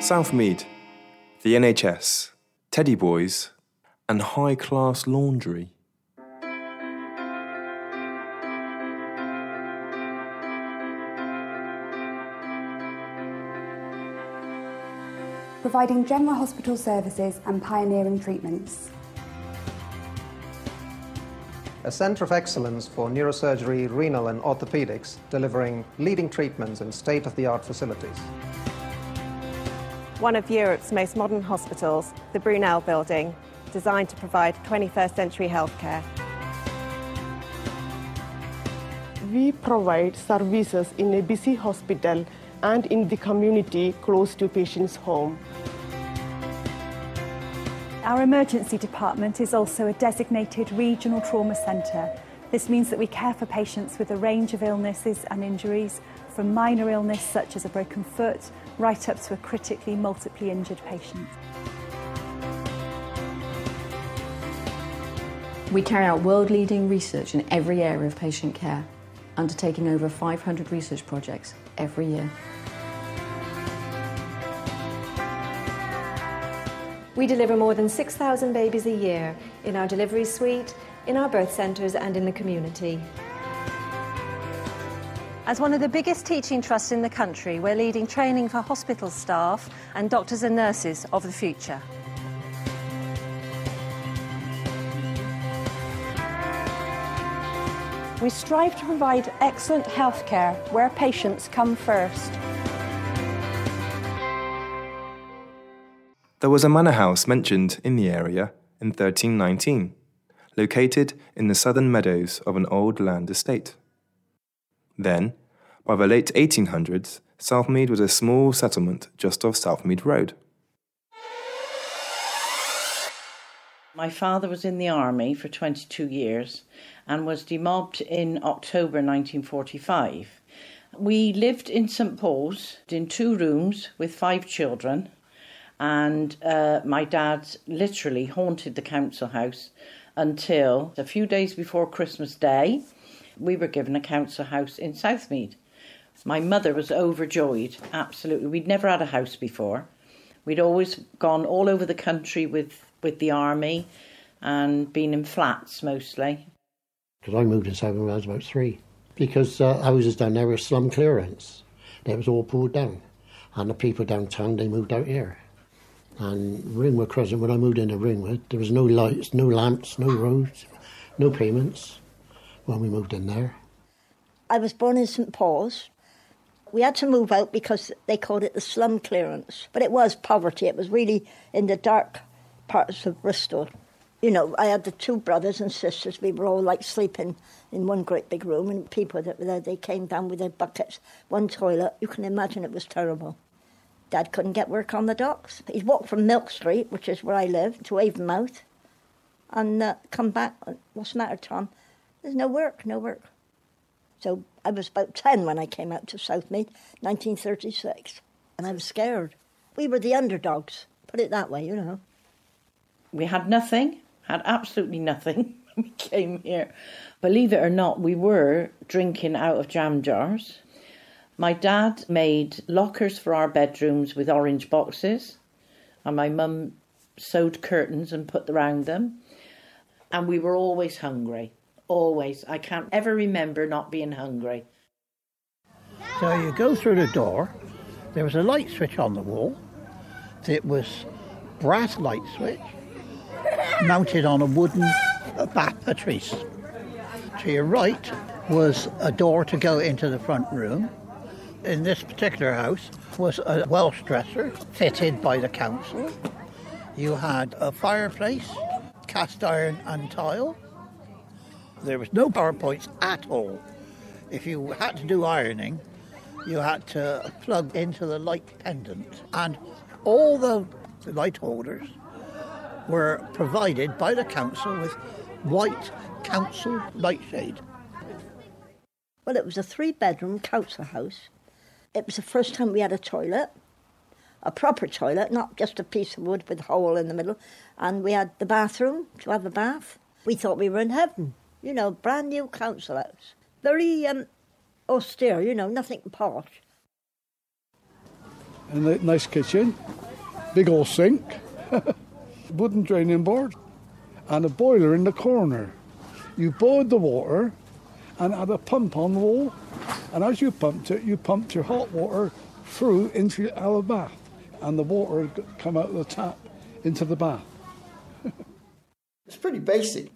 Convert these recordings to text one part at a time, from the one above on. Southmead, the NHS, Teddy Boys, and High Class Laundry. Providing general hospital services and pioneering treatments. A centre of excellence for neurosurgery, renal and orthopaedics, delivering leading treatments in state-of-the-art facilities. One of Europe's most modern hospitals, the Brunel Building, designed to provide 21st century healthcare. We provide services in a busy hospital and in the community close to patients' home. Our emergency department is also a designated regional trauma centre. This means that we care for patients with a range of illnesses and injuries, from minor illness such as a broken foot, right up to a critically multiply injured patient. We carry out world-leading research in every area of patient care, undertaking over 500 research projects every year. We deliver more than 6,000 babies a year in our delivery suite, in our birth centres and in the community. As one of the biggest teaching trusts in the country, we're leading training for hospital staff and doctors and nurses of the future. We strive to provide excellent healthcare where patients come first. There was a manor house mentioned in the area in 1319, located in the southern meadows of an old land estate. Then, by the late 1800s, Southmead was a small settlement just off Southmead Road. My father was in the army for 22 years and was demobbed in October 1945. We lived in St Paul's in 2 rooms with 5 children, and my dad literally haunted the council house until a few days before Christmas Day. We were given a council house in Southmead. My mother was overjoyed, absolutely. We'd never had a house before. We'd always gone all over the country with the army and been in flats mostly. Because I moved in Southmead when I was about 3, because houses down there were slum clearance. It was all pulled down, and the people downtown, they moved out here. And Ringwood Crescent, when I moved into Ringwood, there was no lights, no lamps, no roads, no payments. When we moved in there. I was born in St Paul's. We had to move out because they called it the slum clearance, but it was poverty. It was really in the dark parts of Bristol. You know, I had the 2 brothers and sisters. We were all like sleeping in one great big room, and people that were there, they came down with their buckets, 1 toilet. You can imagine it was terrible. Dad couldn't get work on the docks. He'd walk from Milk Street, which is where I live, to Avonmouth, and come back. What's the matter, Tom? There's no work. So I was about 10 when I came out to Southmead, 1936, and I was scared. We were the underdogs, put it that way, you know. We had nothing, had absolutely nothing when we came here. Believe it or not, we were drinking out of jam jars. My dad made lockers for our bedrooms with orange boxes, and my mum sewed curtains and put round them, and we were always hungry. Always. I can't ever remember not being hungry. So you go through the door, there was a light switch on the wall. It was brass light switch mounted on a wooden back patrice. To your right was a door to go into the front room. In this particular house was a Welsh dresser fitted by the council. You had a fireplace, cast iron and tile. There was no power points at all. If you had to do ironing, you had to plug into the light pendant, and all the light holders were provided by the council with white council nightshade. Well, it was a 3-bedroom council house. It was the first time we had a toilet, a proper toilet, not just a piece of wood with a hole in the middle. And we had the bathroom to have a bath. We thought we were in heaven, you know, brand new council house. Very austere, you know, nothing posh. And a nice kitchen, big old sink, wooden draining board, and a boiler in the corner. You boiled the water and had a pump on the wall, and as you pumped your hot water through into our bath, and the water come out of the tap into the bath. It's pretty basic.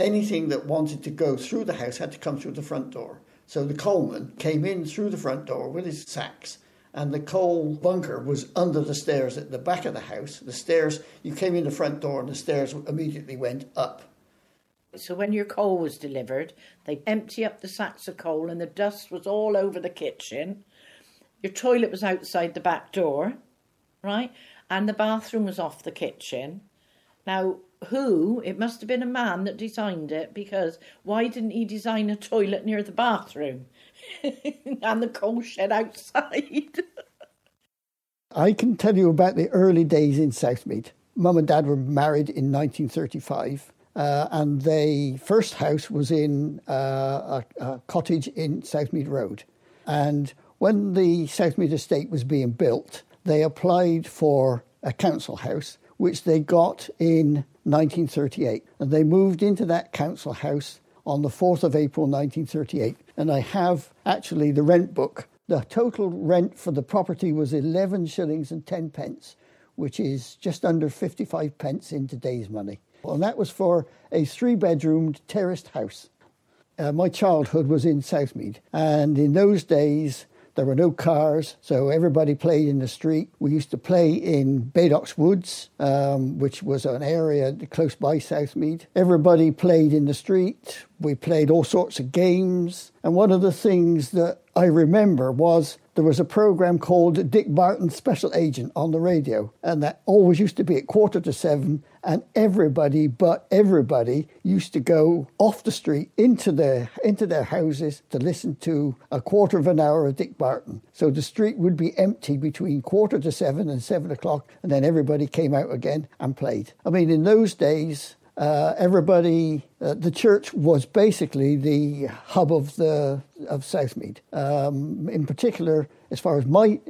Anything that wanted to go through the house had to come through the front door. So the coalman came in through the front door with his sacks, and the coal bunker was under the stairs at the back of the house. The stairs, you came in the front door and the stairs immediately went up. So when your coal was delivered, they'd empty up the sacks of coal and the dust was all over the kitchen. Your toilet was outside the back door, right? And the bathroom was off the kitchen. Now, who? It must have been a man that designed it, because why didn't he design a toilet near the bathroom? And the coal shed outside. I can tell you about the early days in Southmead. Mum and Dad were married in 1935. And the first house was in a cottage in Southmead Road. And when the Southmead estate was being built, they applied for a council house, which they got in 1938. And they moved into that council house on the 4th of April 1938. And I have actually the rent book. The total rent for the property was 11 shillings and 10 pence, which is just under 55 pence in today's money. And that was for a 3-bedroomed terraced house. My childhood was in Southmead, and in those days there were no cars, so everybody played in the street. We used to play in Bedox Woods, which was an area close by Southmead. Everybody played in the street. We played all sorts of games. And one of the things that I remember was there was a programme called Dick Barton Special Agent on the radio, and that always used to be at 7:15, and everybody but everybody used to go off the street into their houses to listen to a 15 minutes of Dick Barton. So the street would be empty between 7:15 and 7:00, and then everybody came out again and played. I mean, in those days, the church was basically the hub of Southmead. In particular, as far as my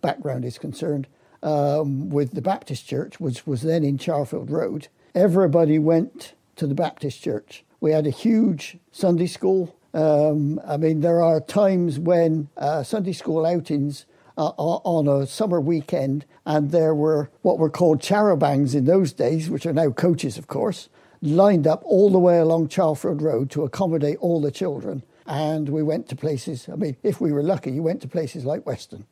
background is concerned, with the Baptist church, which was then in Charfield Road, everybody went to the Baptist church. We had a huge Sunday school. I mean, there are times when Sunday school outings on a summer weekend, and there were what were called charabangs in those days, which are now coaches, of course, lined up all the way along Charfield Road to accommodate all the children. And we went to places, I mean, if we were lucky, you went to places like Weston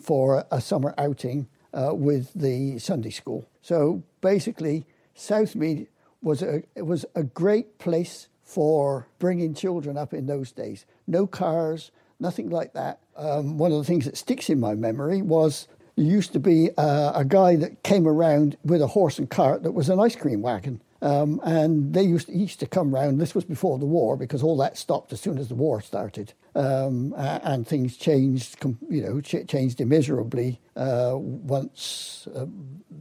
for a summer outing with the Sunday school. So basically, Southmead was a great place for bringing children up in those days. No cars, nothing like that. One of the things that sticks in my memory was there used to be a guy that came around with a horse and cart that was an ice cream wagon. And he used to come round. This was before the war, because all that stopped as soon as the war started. And things changed immeasurably once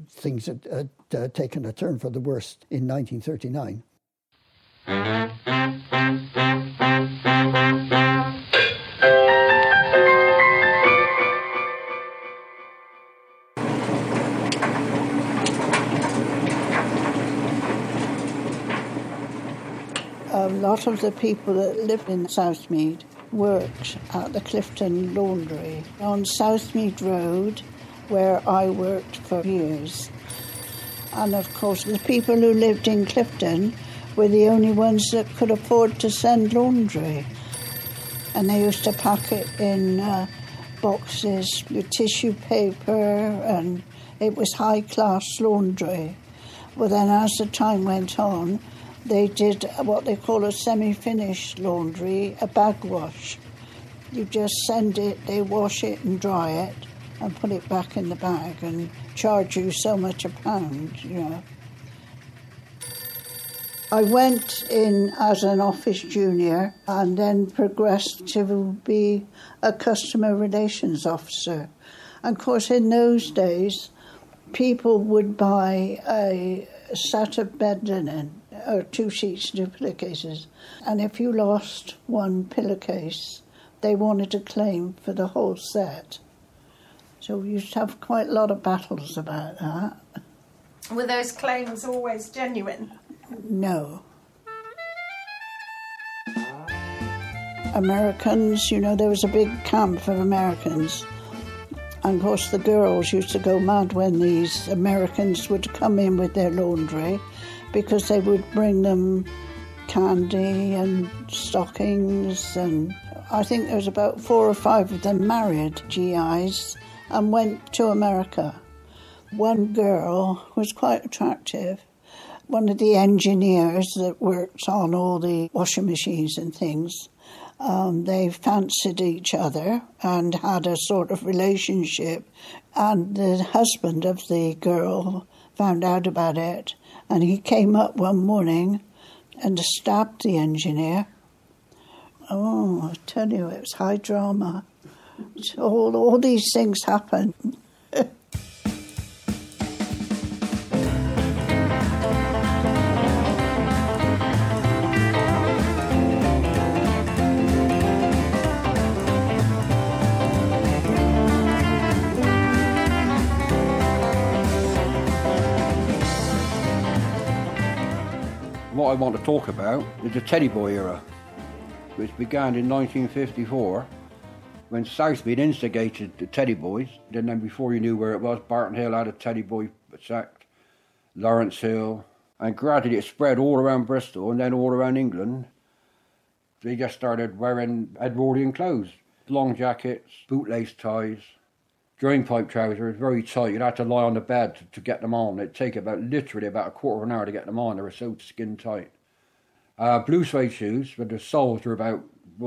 things had taken a turn for the worst in 1939. A lot of the people that lived in Southmead worked at the Clifton Laundry on Southmead Road, where I worked for years. And of course, the people who lived in Clifton were the only ones that could afford to send laundry. And they used to pack it in boxes with tissue paper, and it was high class laundry. Well, then as the time went on, they did what they call a semi-finished laundry, a bag wash. You just send it, they wash it and dry it and put it back in the bag and charge you so much a pound, you know. I went in as an office junior and then progressed to be a customer relations officer. And of course, in those days, people would buy a set of bed linen or two sheets of pillowcases. And if you lost one pillowcase, they wanted a claim for the whole set. So we used to have quite a lot of battles about that. Were those claims always genuine? No. Americans, you know, there was a big camp of Americans. And of course the girls used to go mad when these Americans would come in with their laundry, because they would bring them candy and stockings, and I think there was about 4 or 5 of them married GIs and went to America. One girl was quite attractive, one of the engineers that worked on all the washing machines and things. They fancied each other and had a sort of relationship, and the husband of the girl found out about it, and he came up one morning and stabbed the engineer. Oh, I tell you, it was high drama. All these things happen. What I want to talk about is the Teddy Boy era, which began in 1954 when Southmead instigated the Teddy Boys. And then before you knew where it was, Barton Hill had a Teddy Boy sect, Lawrence Hill, and gradually it spread all around Bristol and then all around England. They just started wearing Edwardian clothes, long jackets, bootlace ties, drain pipe trousers, very tight. You'd have to lie on the bed to get them on. It'd take about a quarter of an hour to get them on. They were so skin tight. Blue suede shoes, but the soles were about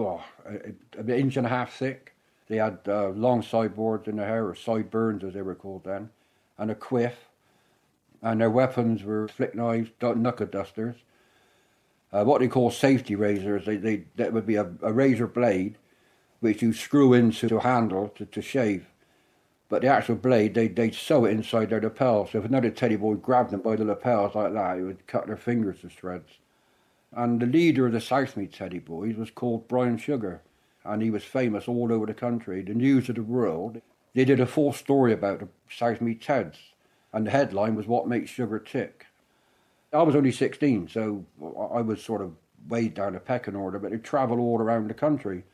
an inch and a half thick. They had long sideboards in their hair, or sideburns as they were called then, and a quiff. And their weapons were flick knives, knuckle dusters, what they call safety razors. That would be a razor blade which you screw into the handle to shave. But the actual blade, they'd sew it inside their lapels. So if another Teddy Boy grabbed them by the lapels like that, it would cut their fingers to shreds. And the leader of the Southmead Teddy Boys was called Brian Sugar, and he was famous all over the country. The News of the World, they did a full story about the Southmead Teds, and the headline was "What Makes Sugar Tick." I was only 16, so I was sort of way down the pecking order, but they travel all around the country,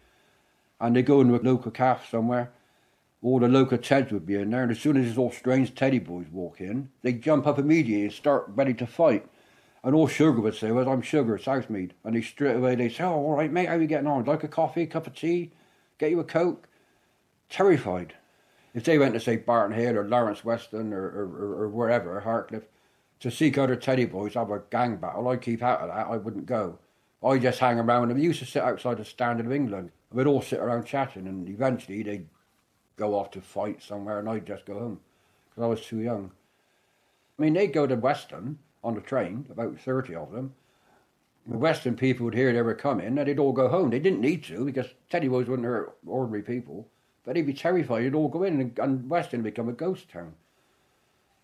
and they go into a local cafe somewhere. All the local Teds would be in there, and as soon as these all strange Teddy Boys walk in, they jump up immediately and start ready to fight. And all Sugar would say was, "I'm Sugar, Southmead." And they'd say, "Oh, all right, mate, how are you getting on? Like a coffee, cup of tea, get you a Coke?" Terrified. If they went to, say, Barton Hill or Lawrence Weston or wherever, Hartcliffe, to seek other Teddy Boys, have a gang battle, I'd keep out of that, I wouldn't go. I just hang around them. We used to sit outside the Standard of England. We'd all sit around chatting, and eventually they'd go off to fight somewhere, and I'd just go home, because I was too young. I mean, they'd go to Weston on the train, about 30 of them. The Western people would hear they were coming, and they'd all go home. They didn't need to, because Teddy Boys wouldn't hurt ordinary people, but they'd be terrified. They'd all go in, and Weston would become a ghost town.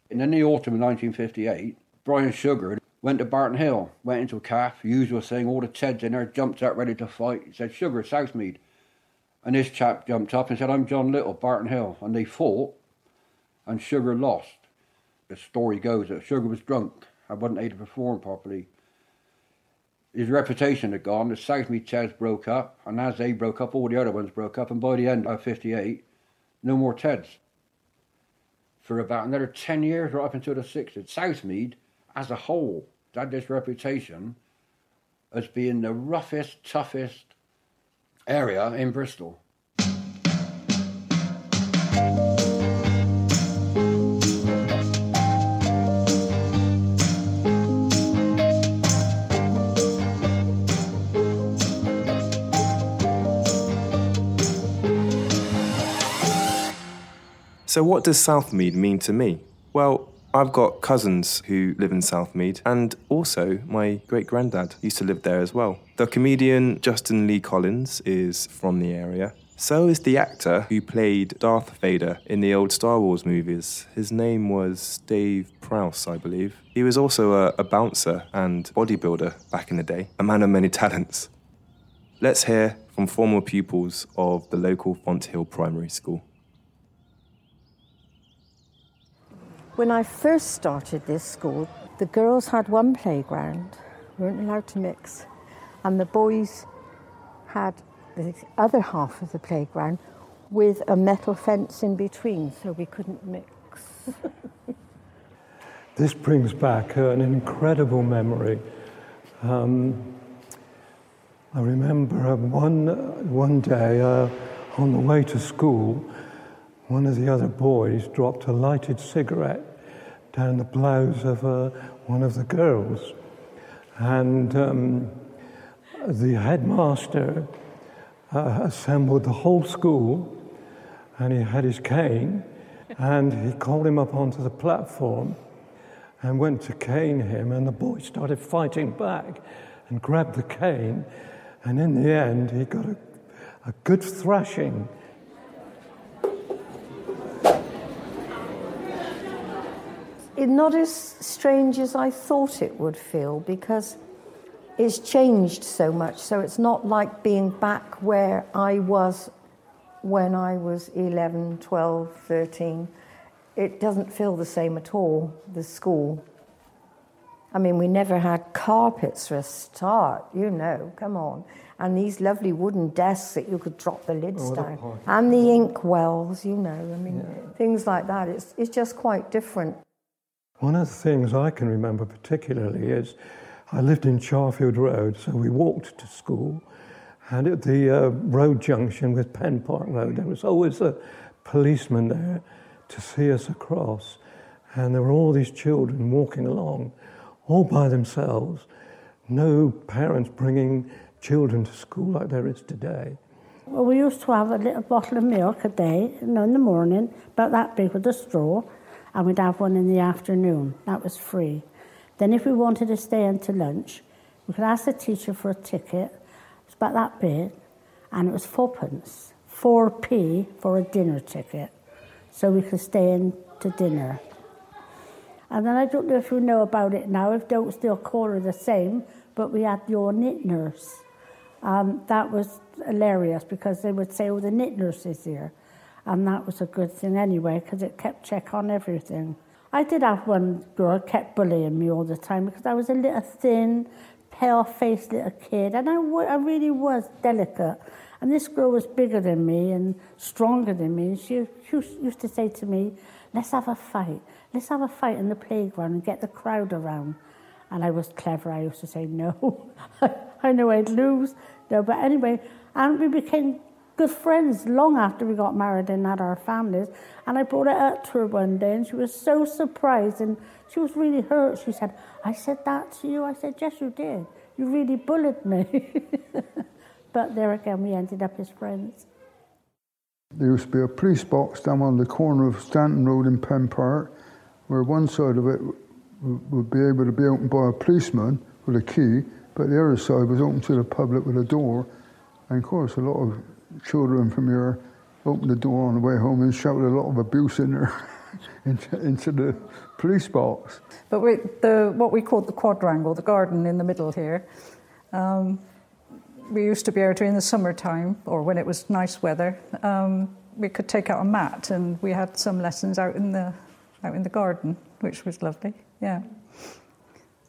And in the autumn of 1958, Brian Sugar went to Barton Hill, went into a cafe, usual thing, all the Teds in there, jumped out ready to fight. He said, "Sugar, Southmead." And this chap jumped up and said, "I'm John Little, Barton Hill." And they fought, and Sugar lost. The story goes that Sugar was drunk. I wasn't able to perform properly. His reputation had gone. The Southmead Teds broke up, and as they broke up, all the other ones broke up, and by the end of 58, no more Teds. For about another 10 years, right up until the 60s, Southmead, as a whole, had this reputation as being the roughest, toughest area in Bristol. So what does Southmead mean to me? Well, I've got cousins who live in Southmead, and also my great-granddad used to live there as well. The comedian Justin Lee Collins is from the area. So is the actor who played Darth Vader in the old Star Wars movies. His name was Dave Prowse, I believe. He was also a bouncer and bodybuilder back in the day, a man of many talents. Let's hear from former pupils of the local Fonthill Primary School. When I first started this school, the girls had one playground, weren't allowed to mix, and the boys had the other half of the playground with a metal fence in between, so we couldn't mix. This brings back an incredible memory. I remember one day on the way to school, one of the other boys dropped a lighted cigarette down the blouse of one of the girls, and the headmaster assembled the whole school, and he had his cane, and he called him up onto the platform and went to cane him, and the boy started fighting back and grabbed the cane, and in the end he got a good thrashing. It's not as strange as I thought it would feel, because it's changed so much, so it's not like being back where I was when I was 11, 12, 13. It doesn't feel the same at all, the school. I mean, we never had carpets for a start, you know, come on. And these lovely wooden desks that you could drop the lids down. And the ink wells, you know, I mean, yeah. Things like that. It's just quite different. One of the things I can remember particularly is I lived in Charfield Road, so we walked to school, and at the road junction with Penn Park Road, there was always a policeman there to see us across, and there were all these children walking along, all by themselves, no parents bringing children to school like there is today. Well, we used to have a little bottle of milk a day, you know, in the morning, about that big with a straw, and we'd have one in the afternoon. That was free. Then if we wanted to stay in to lunch, we could ask the teacher for a ticket. It's about that big, and it was fourpence, 4p for a dinner ticket. So we could stay in to dinner. And then I don't know if you know about it now, if don't still call her the same, but we had your knit nurse. That was hilarious, because they would say, oh, the knit nurse is here. And that was a good thing anyway, because it kept check on everything. I did have one girl kept bullying me all the time because I was a little thin, pale-faced little kid, and I really was delicate. And this girl was bigger than me and stronger than me. She used to say to me, let's have a fight in the playground and get the crowd around. And I was clever. I used to say, no, I know I'd lose. No, but anyway, and we became good friends long after we got married and had our families. And I brought it up to her one day, and she was so surprised, and she was really hurt. She said, I said that to you? I said, yes, you did. You really bullied me. But there again, we ended up as friends. There used to be a police box down on the corner of Stanton Road and Penn Park, where one side of it would be able to be opened by a policeman with a key, but the other side was open to the public with a door. And of course, a lot of children from here opened the door on the way home and shouted a lot of abuse in there into the police box. But what we called the quadrangle, the garden in the middle here, we used to be out during the summertime, or when it was nice weather, we could take out a mat, and we had some lessons out in the garden, which was lovely, yeah.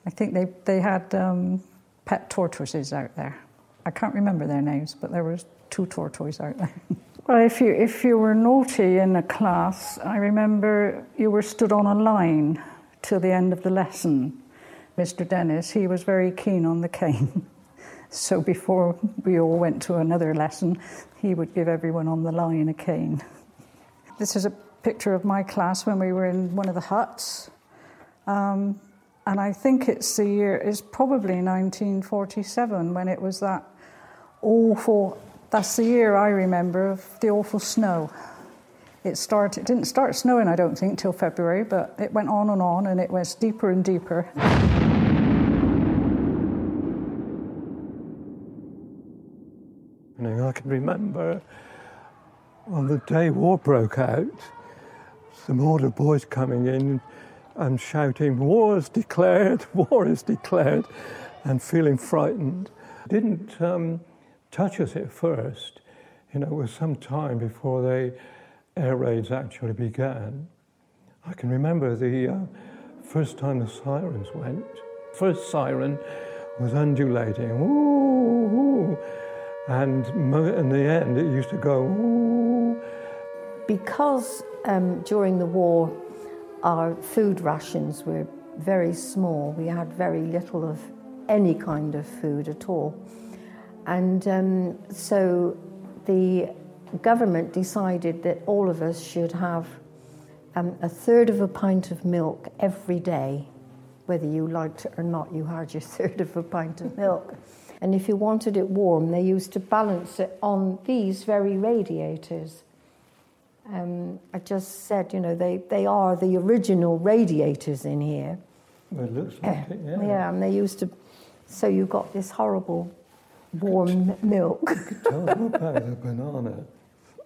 I think they had pet tortoises out there. I can't remember their names, but there was two tortoises out there. Well, if you were naughty in a class, I remember you were stood on a line till the end of the lesson. Mr. Dennis, he was very keen on the cane. So before we all went to another lesson, he would give everyone on the line a cane. This is a picture of my class when we were in one of the huts. And I think it's probably 1947 when it was that awful. That's the year I remember of the awful snow. It didn't start snowing, I don't think, till February, but it went on and it went deeper and deeper. And I can remember on the day war broke out, some order boys coming in and shouting, "War is declared, war is declared," and feeling frightened. Didn't touch us at first. You know, it was some time before they air raids actually began. I can remember the first time the sirens went. First siren was undulating, ooh, ooh. And in the end it used to go ooh. Because during the war our food rations were very small, we had very little of any kind of food at all. And so the government decided that all of us should have a third of a pint of milk every day. Whether you liked it or not, you had your third of a pint of milk. And if you wanted it warm, they used to balance it on these very radiators. I just said, you know, they are the original radiators in here. Well, it looks like it, yeah. Yeah, and they used to... So you got this horrible warm milk. You could tell them about the banana.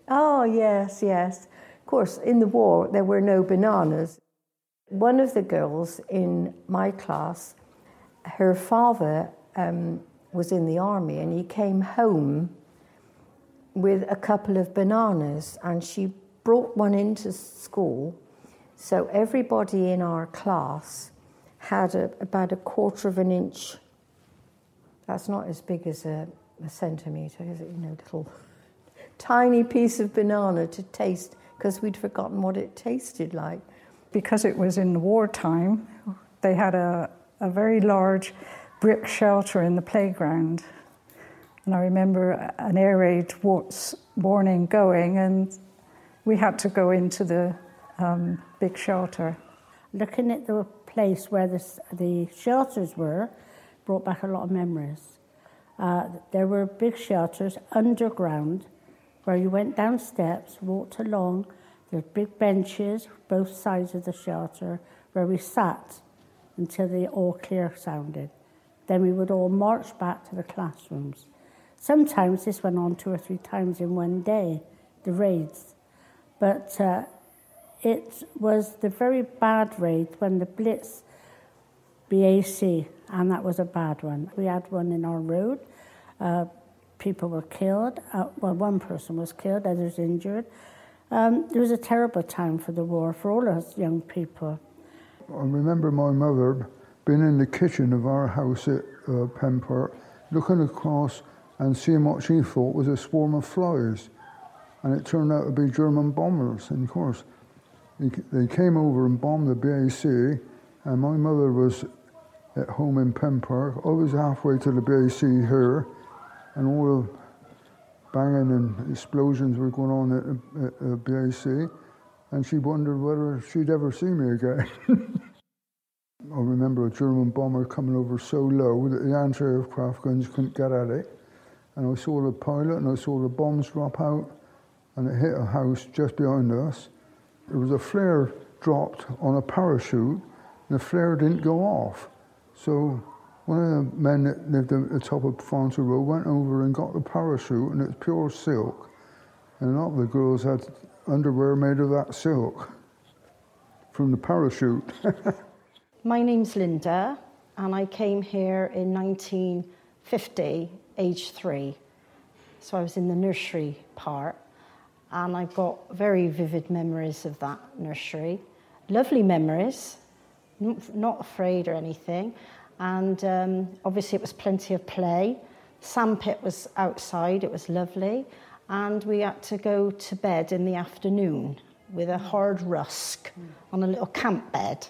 Oh, yes, yes. Of course, in the war, there were no bananas. One of the girls in my class, her father was in the army, and he came home with a couple of bananas, and she brought one into school. So everybody in our class had about a quarter of an inch. That's not as big as a centimetre, is it? You know, little tiny piece of banana to taste, because we'd forgotten what it tasted like. Because it was in wartime, they had a very large brick shelter in the playground. And I remember an air raid warning going, and we had to go into the big shelter. Looking at the place where the shelters were brought back a lot of memories. There were big shelters underground where you went down steps, walked along. There were big benches both sides of the shelter where we sat until the all clear sounded. Then we would all march back to the classrooms. Sometimes this went on 2 or 3 times in one day, the raids. But it was the very bad raid when the Blitz BAC, and that was a bad one. We had one in our road. People were killed. One person was killed, others injured. It was a terrible time for the war, for all us young people. I remember my mother being in the kitchen of our house at Penport, looking across and seeing what she thought was a swarm of flies. And it turned out to be German bombers, and of course. They came over and bombed the BAC, and my mother was at home in Penn Park. I was halfway to the BAC here, and all the banging and explosions were going on at the BAC, and she wondered whether she'd ever see me again. I remember a German bomber coming over so low that the anti-aircraft guns couldn't get at it, and I saw the pilot and I saw the bombs drop out, and it hit a house just behind us. There was a flare dropped on a parachute, and the flare didn't go off. So one of the men that lived at the top of Fonthill Road went over and got the parachute, and it's pure silk. And a lot of the girls had underwear made of that silk from the parachute. My name's Linda, and I came here in 1950, age 3. So I was in the nursery part. And I've got very vivid memories of that nursery. Lovely memories, not afraid or anything. And obviously it was plenty of play. Sandpit was outside, it was lovely. And we had to go to bed in the afternoon with a hard rusk on a little camp bed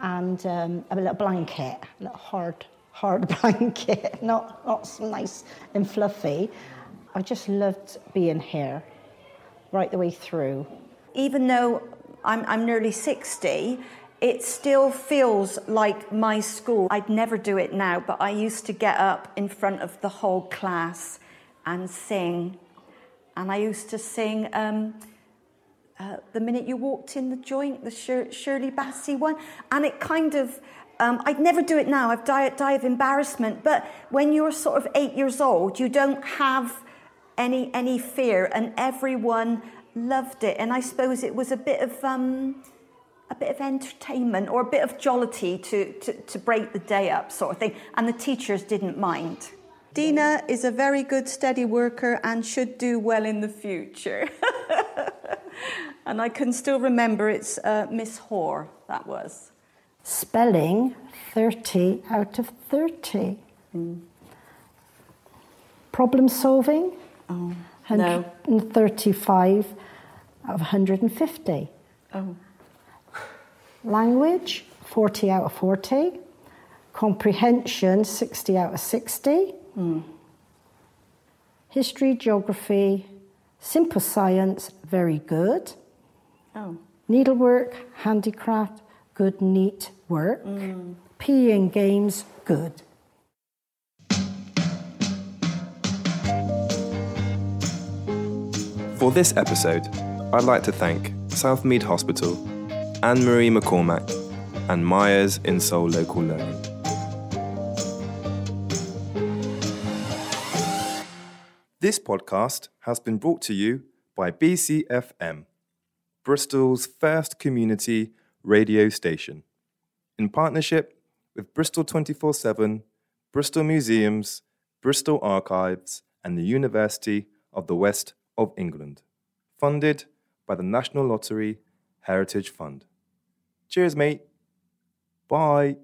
and a little blanket, a little hard blanket, not so nice and fluffy. I just loved being here. Right the way through. Even though I'm nearly 60, it still feels like my school. I'd never do it now, but I used to get up in front of the whole class and sing. And I used to sing The Minute You Walked in the Joint, the Shirley Bassey one. And it kind of, I'd never do it now, I'd die of embarrassment. But when you're sort of 8 years old, you don't have any fear, and everyone loved it. And I suppose it was a bit of entertainment or a bit of jollity to break the day up, sort of thing. And the teachers didn't mind. Dina is a very good, steady worker and should do well in the future. And I can still remember it's Miss Hoare, that was. Spelling 30 out of 30. Mm. Problem solving? Oh, no. 135 out of 150. Oh. Language, 40 out of 40. Comprehension, 60 out of 60. Mm. History, geography, simple science, very good. Oh. Needlework, handicraft, good, neat work. Mm. PE and games, good. For this episode, I'd like to thank Southmead Hospital, Anne-Marie McCormack, and Myers Insole Local Learning. This podcast has been brought to you by BCFM, Bristol's first community radio station, in partnership with Bristol 24/7, Bristol Museums, Bristol Archives, and the University of the West of England, funded by the National Lottery Heritage Fund. Cheers, mate. Bye.